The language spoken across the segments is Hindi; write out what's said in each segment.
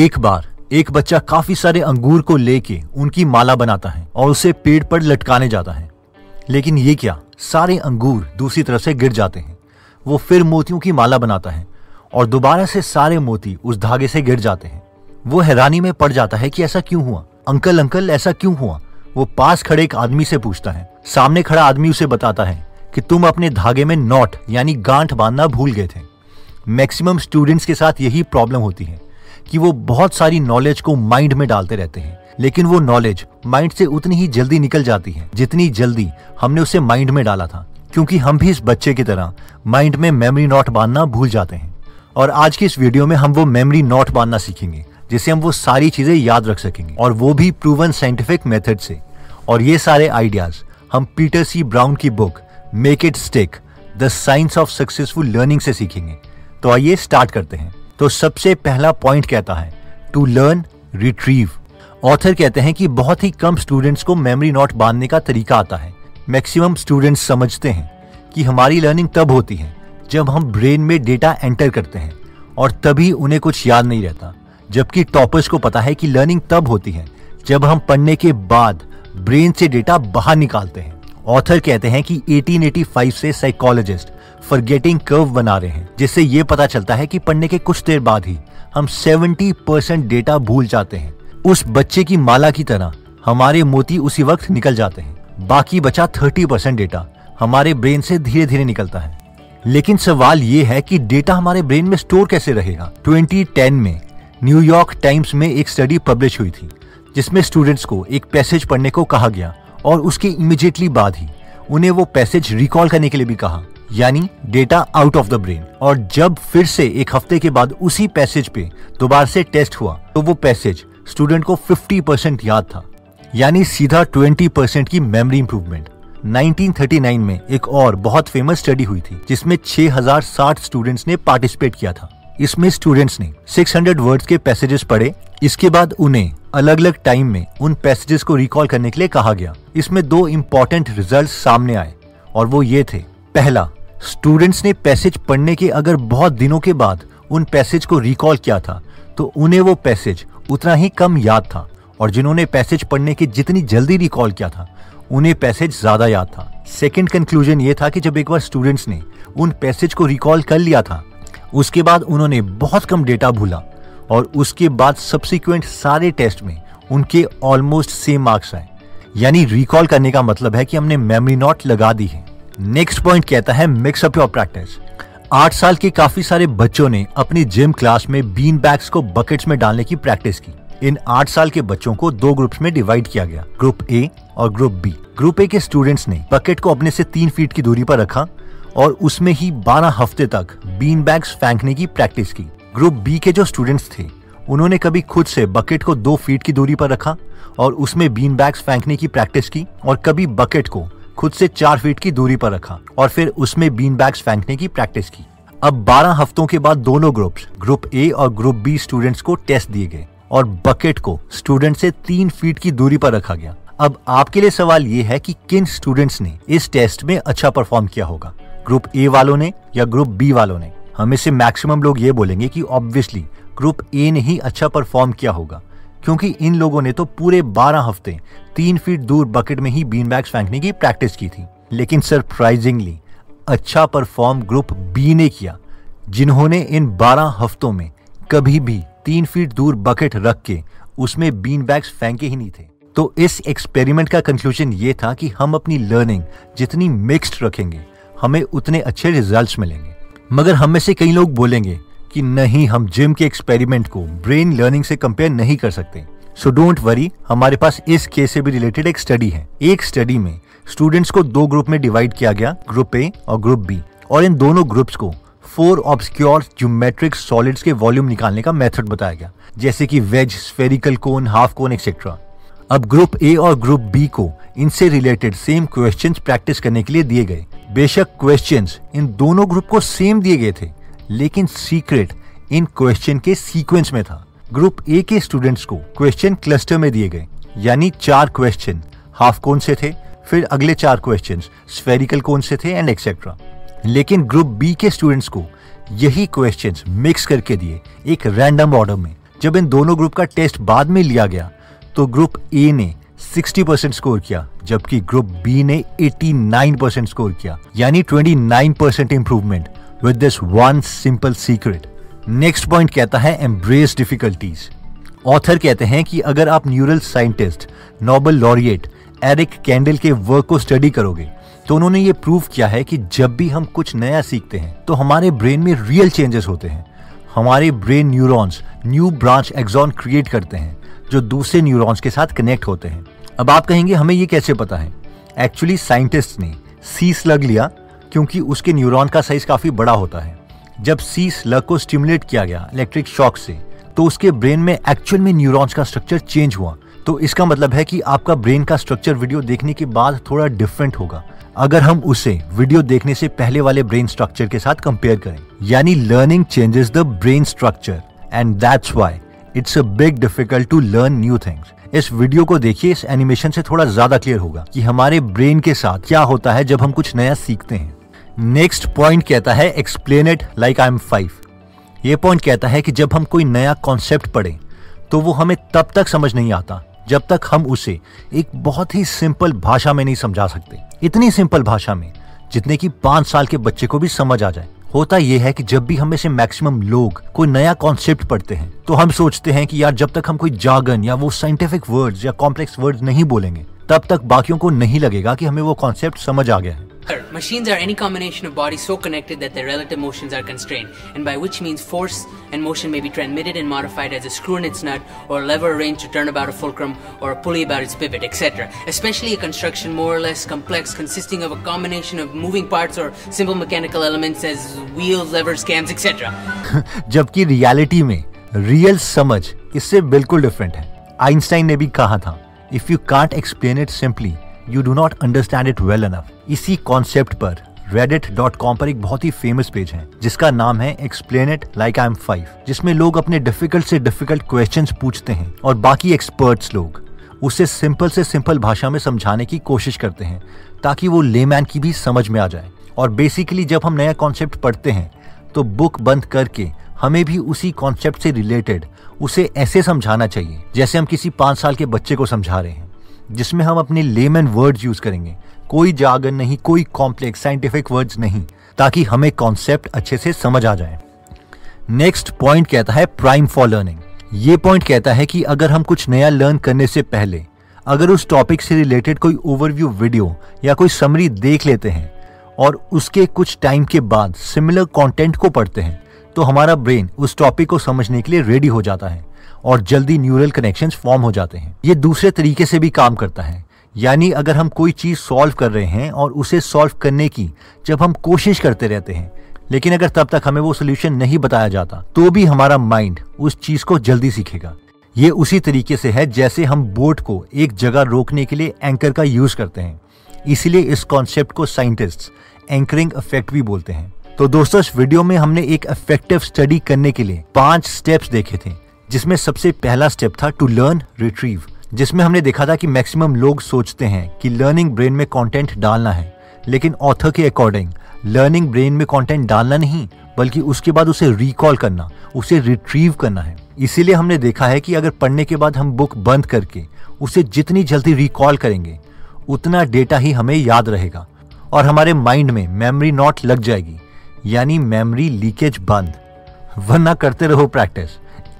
एक बार एक बच्चा काफी सारे अंगूर को लेके उनकी माला बनाता है और उसे पेड़ पर लटकाने जाता है, लेकिन ये क्या, सारे अंगूर दूसरी तरफ से गिर जाते हैं। वो फिर मोतियों की माला बनाता है और दोबारा से सारे मोती उस धागे से गिर जाते हैं। वो हैरानी में पड़ जाता है कि ऐसा क्यों हुआ। अंकल ऐसा क्यों हुआ? वो पास खड़े एक आदमी से पूछता है। सामने खड़ा आदमी उसे बताता है कि तुम अपने धागे में नॉट यानी गांठ बांधना भूल गए थे। मैक्सिमम स्टूडेंट्स के साथ यही प्रॉब्लम होती है कि वो बहुत सारी नॉलेज को माइंड में डालते रहते हैं, लेकिन वो नॉलेज माइंड से उतनी ही जल्दी निकल जाती है जितनी जल्दी हमने उसे माइंड में डाला था, क्योंकि हम भी इस बच्चे की तरह माइंड में मेमोरी नॉट बांधना भूल जाते हैं। और आज की इस वीडियो में हम वो मेमोरी नॉट बांधना सीखेंगे जिससे हम वो सारी चीजें याद रख सकेंगे, और वो भी प्रूवन साइंटिफिक मेथड से। और ये सारे आइडियाज हम पीटर सी ब्राउन की book make it stick the science of successful learning से सीखेंगे। तो आइए स्टार्ट करते हैं। तो सबसे पहला पॉइंट कहता है टू लर्न रिट्रीव। ऑथर कहते हैं कि बहुत ही कम स्टूडेंट्स को मेमोरी नॉट बांधने का तरीका आता है। मैक्सिमम स्टूडेंट्स समझते हैं कि हमारी लर्निंग तब होती है जब हम ब्रेन में डेटा एंटर करते हैं और तभी उन्हें कुछ याद नहीं रहता, जबकि टॉपर्स को पता है कि लर्निंग तब होती है जब हम पढ़ने के बाद ब्रेन से डेटा बाहर निकालते हैं। ऑथर कहते हैं कि 1885 से साइकोलॉजिस्ट फॉरगेटिंग कर्व बना रहे हैं, जिससे ये पता चलता है कि पढ़ने के कुछ देर बाद ही हम 70% डेटा भूल जाते हैं। उस बच्चे की माला की तरह हमारे मोती उसी वक्त निकल जाते हैं। बाकी बचा 30% डेटा हमारे ब्रेन से धीरे धीरे निकलता है। लेकिन सवाल ये है कि डेटा हमारे ब्रेन में स्टोर कैसे रहेगा। 2010 में न्यूयॉर्क टाइम्स में एक स्टडी पब्लिश हुई थी जिसमें स्टूडेंट्स को एक पैसेज पढ़ने को कहा गया और उसके इमीडिएटली बाद ही उन्हें वो पैसेज रिकॉल करने के लिए भी कहा, यानी data out of the brain. और जब फिर से एक हफ्ते के बाद उसी पैसेज पे दोबारा से टेस्ट हुआ तो वो पैसेज स्टूडेंट को 50% याद था, यानी सीधा 20% की मेमोरी इंप्रूवमेंट। 1939 में एक और बहुत फेमस स्टडी हुई थी जिसमें 6060 स्टूडेंट्स ने पार्टिसिपेट किया था। इसमें स्टूडेंट्स ने 600 वर्ड्स के पैसेजेस पढ़े। इसके बाद उन्हें अलग अलग टाइम में उन पैसेजेस को रिकॉल करने के लिए कहा गया। इसमें दो इम्पोर्टेंट रिजल्ट सामने आए और वो ये थे। पहला, स्टूडेंट्स ने पैसेज पढ़ने के अगर बहुत दिनों के बाद उन पैसेज को रिकॉल किया था तो उन्हें वो पैसेज उतना ही कम याद था, और जिन्होंने पैसेज पढ़ने के जितनी जल्दी रिकॉल किया था उन्हें पैसेज ज्यादा याद था। सेकेंड कंक्लूजन ये था कि जब एक बार स्टूडेंट्स ने उन पैसेज को रिकॉल कर लिया था उसके बाद उन्होंने बहुत कम डेटा भूला, और उसके बाद सब्सिक्वेंट सारे टेस्ट में उनके ऑलमोस्ट सेम मार्क्स आए। यानी रिकॉल करने का मतलब है कि हमने मेमोरी नॉट लगा दी है। नेक्स्ट पॉइंट कहता है मिक्स अप योर प्रैक्टिस। 8 साल के काफी सारे बच्चों ने अपनी जिम क्लास में बीन बैग्स को बकेट्स में डालने की प्रैक्टिस की। इन 8 साल के बच्चों को दो ग्रुप्स में डिवाइड किया गया, ग्रुप ए और ग्रुप बी। ग्रुप ए के स्टूडेंट्स ने बकेट को अपने से 3 फीट की दूरी पर रखा और उसमें ही 12 हफ्ते तक बीन बैग्स फेंकने की प्रैक्टिस की। ग्रुप बी के जो स्टूडेंट्स थे उन्होंने कभी खुद से बकेट को 2 फीट की दूरी पर रखा और उसमें बीन बैग्स फेंकने की प्रैक्टिस की, और कभी बकेट को खुद से 4 फीट की दूरी पर रखा और फिर उसमें बीन बैग्स फेंकने की प्रैक्टिस की। अब 12 हफ्तों के बाद दोनों ग्रुप्स, ग्रुप ए और ग्रुप बी स्टूडेंट्स को टेस्ट दिए गए और बकेट को स्टूडेंट से 3 फीट की दूरी पर रखा गया। अब आपके लिए सवाल ये है कि किन स्टूडेंट्स ने इस टेस्ट में अच्छा परफॉर्म किया होगा, ग्रुप ए वालों ने या ग्रुप बी वालों ने? हमें से मैक्सिमम लोग ये बोलेंगे कि ऑब्वियसली ग्रुप ए ने ही अच्छा परफॉर्म किया होगा, क्योंकि इन लोगों ने तो पूरे 12 हफ्ते 3 फीट दूर बकेट में ही बीन बैग्स फेंकने की प्रैक्टिस की थी। लेकिन सरप्राइजिंगली अच्छा परफॉर्म ग्रुप बी ने किया, जिन्होंने इन 12 हफ्तों में कभी भी 3 फीट दूर बकेट रख के उसमें बीन बैग्स फेंके ही नहीं थे। तो इस एक्सपेरिमेंट का कंक्लूजन ये था कि हम अपनी लर्निंग जितनी मिक्स्ड रखेंगे हमें उतने अच्छे रिजल्ट्स मिलेंगे। मगर हम में से कई लोग बोलेंगे कि नहीं, हम जिम के एक्सपेरिमेंट को ब्रेन लर्निंग से कंपेयर नहीं कर सकते। सो डोंट वरी, हमारे पास इस केस से भी रिलेटेड एक स्टडी है। एक स्टडी में स्टूडेंट्स को दो ग्रुप में डिवाइड किया गया, ग्रुप ए और ग्रुप बी, और इन दोनों ग्रुप्स को 4 ऑब्सक्योर ज्योमेट्रिक सॉलिड्स के वॉल्यूम निकालने का मेथड बताया गया, जैसे कि wedge, spherical cone, half cone, etcetera. अब ग्रुप ए और ग्रुप बी को इनसे रिलेटेड सेम क्वेश्चंस प्रैक्टिस करने के लिए दिए गए। बेशक क्वेश्चंस इन दोनों ग्रुप को सेम दिए गए थे, लेकिन सीक्रेट इन क्वेश्चन के सीक्वेंस में था। ग्रुप ए के स्टूडेंट्स को क्वेश्चन क्लस्टर में दिए गए, यानी 4 क्वेश्चन हाफ कोन से थे, फिर अगले 4 क्वेश्चन स्फेरिकल कोन से थे एंड एक्सेट्रा। लेकिन ग्रुप बी के स्टूडेंट्स को यही क्वेश्चन मिक्स करके दिए एक रैंडम ऑर्डर में, जब इन दोनों ग्रुप का टेस्ट बाद में लिया गया तो ग्रुप ए ने 60% स्कोर किया जबकि ग्रुप बी ने 89% स्कोर किया, यानी 29% improvement with this one simple secret. Next point कहता है एम्ब्रेस डिफिकल्टीज। ऑथर कहते हैं कि अगर आप neural scientist Nobel laureate Eric Kandel के वर्क को स्टडी करोगे तो उन्होंने ये प्रूव किया है कि जब भी हम कुछ नया सीखते हैं तो हमारे ब्रेन में रियल चेंजेस होते हैं। हमारे brain neurons new branch axon create करते हैं जो दूसरे न्यूरॉन्स के साथ कनेक्ट होते हैं। अब आप कहेंगे हमें ये कैसे पता है? एक्चुअली साइंटिस्ट ने सी स्लग लिया क्योंकि उसके न्यूरॉन का साइज काफ़ी बड़ा होता है। जब सी स्लग को स्टिमुलेट किया गया इलेक्ट्रिक शॉक से तो उसके ब्रेन में एक्चुअल में न्यूरॉन्स का स्ट्रक्चर चेंज हुआ। तो इसका मतलब है कि आपका ब्रेन का स्ट्रक्चर वीडियो देखने के बाद थोड़ा डिफरेंट होगा अगर हम उसे वीडियो देखने से पहले वाले ब्रेन स्ट्रक्चर के साथ कंपेयर करें। यानी learning changes the brain structure and that's why it's a big difficult to learn new things. इस वीडियो को देखिए, इस एनिमेशन से थोड़ा ज्यादा क्लियर होगा कि हमारे ब्रेन के साथ क्या होता है जब हम कुछ नया सीखते हैं। नेक्स्ट पॉइंट कहता है explain it like I am 5। ये पॉइंट कहता है कि जब हम कोई नया कॉन्सेप्ट पढ़ें तो वो हमें तब तक समझ नहीं आता जब तक हम उसे एक बहुत ही सिंपल भाषा में नहीं समझा सकते, इतनी सिंपल भाषा में जितने कि 5 साल के बच्चे को भी समझ आ जाए। होता यह है कि जब भी हम ऐसे मैक्सिमम लोग कोई नया कॉन्सेप्ट पढ़ते हैं तो हम सोचते हैं कि यार जब तक हम कोई जार्गन या वो साइंटिफिक वर्ड्स या कॉम्प्लेक्स वर्ड्स नहीं बोलेंगे तब तक बाकियों को नहीं लगेगा कि हमें वो कॉन्सेप्ट समझ आ गया है। Machines are any combination of bodies so connected that their relative motions are constrained, and by which means force and motion may be transmitted and modified as a screw in its nut, or a lever arranged to turn about a fulcrum, or a pulley about its pivot, etc. Especially a construction more or less complex, consisting of a combination of moving parts or simple mechanical elements as wheels, levers, cams, etc. जबकि reality में real समझ इससे बिल्कुल different है। आइंस्टाइन ने भी कहा था, if you can't explain it simply, You do not understand it well enough. इसी कॉन्सेप्ट पर Reddit.com पर एक बहुत ही फेमस पेज है जिसका नाम है Explain It Like I'm Five, जिसमें लोग अपने डिफिकल्ट से डिफिकल्ट क्वेश्चंस पूछते हैं और बाकी एक्सपर्ट्स लोग उसे सिंपल से सिंपल भाषा में समझाने की कोशिश करते हैं ताकि वो लेमैन की भी समझ में आ जाए। और बेसिकली जब हम नया कॉन्सेप्ट पढ़ते हैं तो बुक बंद करके हमें भी उसी कॉन्सेप्ट से रिलेटेड उसे ऐसे समझाना चाहिए जैसे हम किसी 5 साल के बच्चे को समझा रहे हैं, जिसमें हम अपने लेमन वर्ड्स यूज करेंगे, कोई जार्गन नहीं, कोई कॉम्प्लेक्स साइंटिफिक वर्ड्स नहीं, ताकि हमें कॉन्सेप्ट अच्छे से समझ आ जाए। नेक्स्ट पॉइंट कहता है प्राइम फॉर लर्निंग। ये पॉइंट कहता है कि अगर हम कुछ नया लर्न करने से पहले अगर उस टॉपिक से रिलेटेड कोई ओवरव्यू वीडियो या कोई समरी देख लेते हैं और उसके कुछ टाइम के बाद सिमिलर कॉन्टेंट को पढ़ते हैं तो हमारा ब्रेन उस टॉपिक को समझने के लिए रेडी हो जाता है और जल्दी न्यूरल कनेक्शंस फॉर्म हो जाते हैं। ये दूसरे तरीके से भी काम करता है, यानी अगर हम कोई चीज़ सॉल्व कर रहे हैं और उसे सॉल्व करने की जब हम कोशिश करते रहते हैं लेकिन अगर तब तक हमें वो सोल्यूशन नहीं बताया जाता तो भी हमारा माइंड उस चीज़ को जल्दी सीखेगा। ये उसी तरीके से है जैसे हम बोट को एक जगह रोकने के लिए एंकर का यूज़ करते हैं। इसीलिए इस कॉन्सेप्ट को साइंटिस्ट्स एंकरिंग इफेक्ट भी बोलते हैं। तो दोस्तों, इस वीडियो में हमने एक इफेक्टिव स्टडी करने के लिए 5 स्टेप्स देखे थे, जिसमें सबसे पहला स्टेप था टू लर्न रिट्रीव, जिसमें हमने देखा था कि मैक्सिमम लोग सोचते हैं कि लर्निंग ब्रेन में कंटेंट डालना है, लेकिन ऑथर के अकॉर्डिंग लर्निंग ब्रेन में कंटेंट डालना नहीं बल्कि उसके बाद उसे रिकॉल करना, उसे रिट्रीव करना है। इसीलिए हमने देखा है कि अगर पढ़ने के बाद हम बुक बंद करके उसे जितनी जल्दी रिकॉल करेंगे उतना डेटा ही हमें याद रहेगा और हमारे माइंड में मेमोरी नॉट लग जाएगी, यानी मेमोरी लीकेज बंद। वरना करते रहो प्रैक्टिस,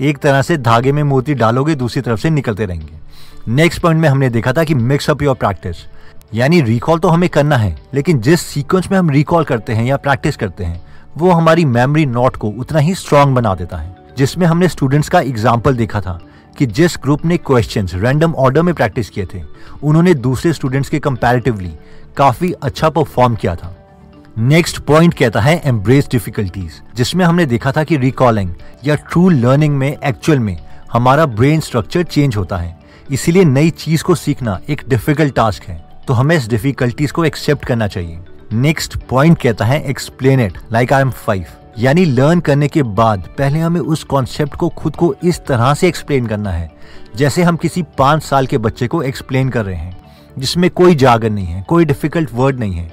एक तरह से धागे में मोती डालोगे, दूसरी तरफ से निकलते रहेंगे। नेक्स्ट पॉइंट में हमने देखा था कि मिक्स अप योर प्रैक्टिस, यानी रिकॉल तो हमें करना है लेकिन जिस सीक्वेंस में हम रिकॉल करते हैं या प्रैक्टिस करते हैं वो हमारी मेमोरी नॉट को उतना ही स्ट्रांग बना देता है। जिसमें हमने स्टूडेंट्स का एग्जाम्पल देखा था कि जिस ग्रुप ने क्वेश्चंस रैंडम ऑर्डर में प्रैक्टिस किए थे उन्होंने दूसरे स्टूडेंट्स के कंपैरेटिवली काफ़ी अच्छा परफॉर्म किया था। नेक्स्ट पॉइंट कहता है एम्ब्रेस डिफिकल्टीज, जिसमें हमने देखा था कि रिकॉलिंग या ट्रू लर्निंग में एक्चुअल में हमारा ब्रेन स्ट्रक्चर चेंज होता है, इसीलिए नई चीज को सीखना एक डिफिकल्ट टास्क है, तो हमें इस डिफिकल्टीज को एक्सेप्ट करना चाहिए। नेक्स्ट पॉइंट कहता है explain it like I am 5, यानी लर्न करने के बाद पहले हमें उस कॉन्सेप्ट को खुद को इस तरह से एक्सप्लेन करना है जैसे हम किसी 5 साल के बच्चे को एक्सप्लेन कर रहे हैं, जिसमें कोई जार्गन नहीं है, कोई डिफिकल्ट वर्ड नहीं है,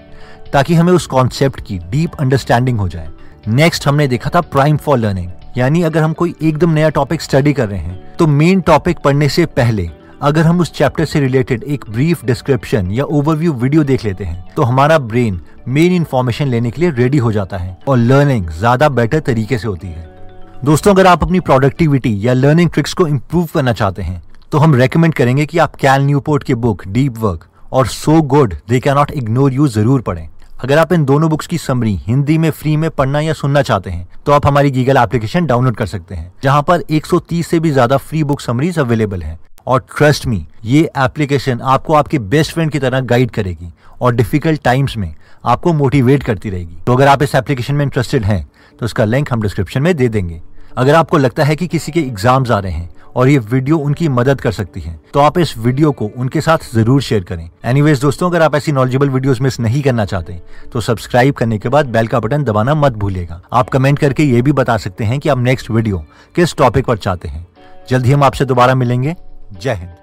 ताकि हमें उस कॉन्सेप्ट की डीप अंडरस्टैंडिंग हो जाए। नेक्स्ट हमने देखा था प्राइम फॉर लर्निंग, यानी अगर हम कोई एकदम नया टॉपिक स्टडी कर रहे हैं तो मेन टॉपिक पढ़ने से पहले अगर हम उस चैप्टर से रिलेटेड एक ब्रीफ डिस्क्रिप्शन या ओवरव्यू वीडियो देख लेते हैं तो हमारा ब्रेन मेन इन्फॉर्मेशन लेने के लिए रेडी हो जाता है और लर्निंग ज़्यादा बेटर तरीके से होती है। दोस्तों, अगर आप अपनी प्रोडक्टिविटी या लर्निंग ट्रिक्स को इम्प्रूव करना चाहते हैं तो हम रेकमेंड करेंगे कि आप कैल न्यूपोर्ट की बुक डीप वर्क और so good they can not ignore you जरूर पढ़ें। अगर आप इन दोनों बुक्स की समरी हिंदी में फ्री में पढ़ना या सुनना चाहते हैं तो आप हमारी गीगल एप्लीकेशन डाउनलोड कर सकते हैं, जहां पर 130 से भी ज्यादा फ्री बुक समरीज अवेलेबल हैं। और ट्रस्ट मी, ये एप्लीकेशन आपको आपके बेस्ट फ्रेंड की तरह गाइड करेगी और डिफिकल्ट टाइम्स में आपको मोटिवेट करती रहेगी। तो अगर आप इस एप्लीकेशन में इंटरेस्टेड हैं तो उसका लिंक हम डिस्क्रिप्शन में दे देंगे। अगर आपको लगता है कि किसी के एग्जाम्स आ रहे हैं और ये वीडियो उनकी मदद कर सकती है तो आप इस वीडियो को उनके साथ जरूर शेयर करें। एनीवेज दोस्तों, अगर आप ऐसी नॉलेजेबल वीडियोस मिस नहीं करना चाहते तो सब्सक्राइब करने के बाद बेल का बटन दबाना मत भूलिएगा। आप कमेंट करके ये भी बता सकते हैं कि आप नेक्स्ट वीडियो किस टॉपिक पर चाहते हैं। जल्द ही हम आपसे दोबारा मिलेंगे। जय हिंद।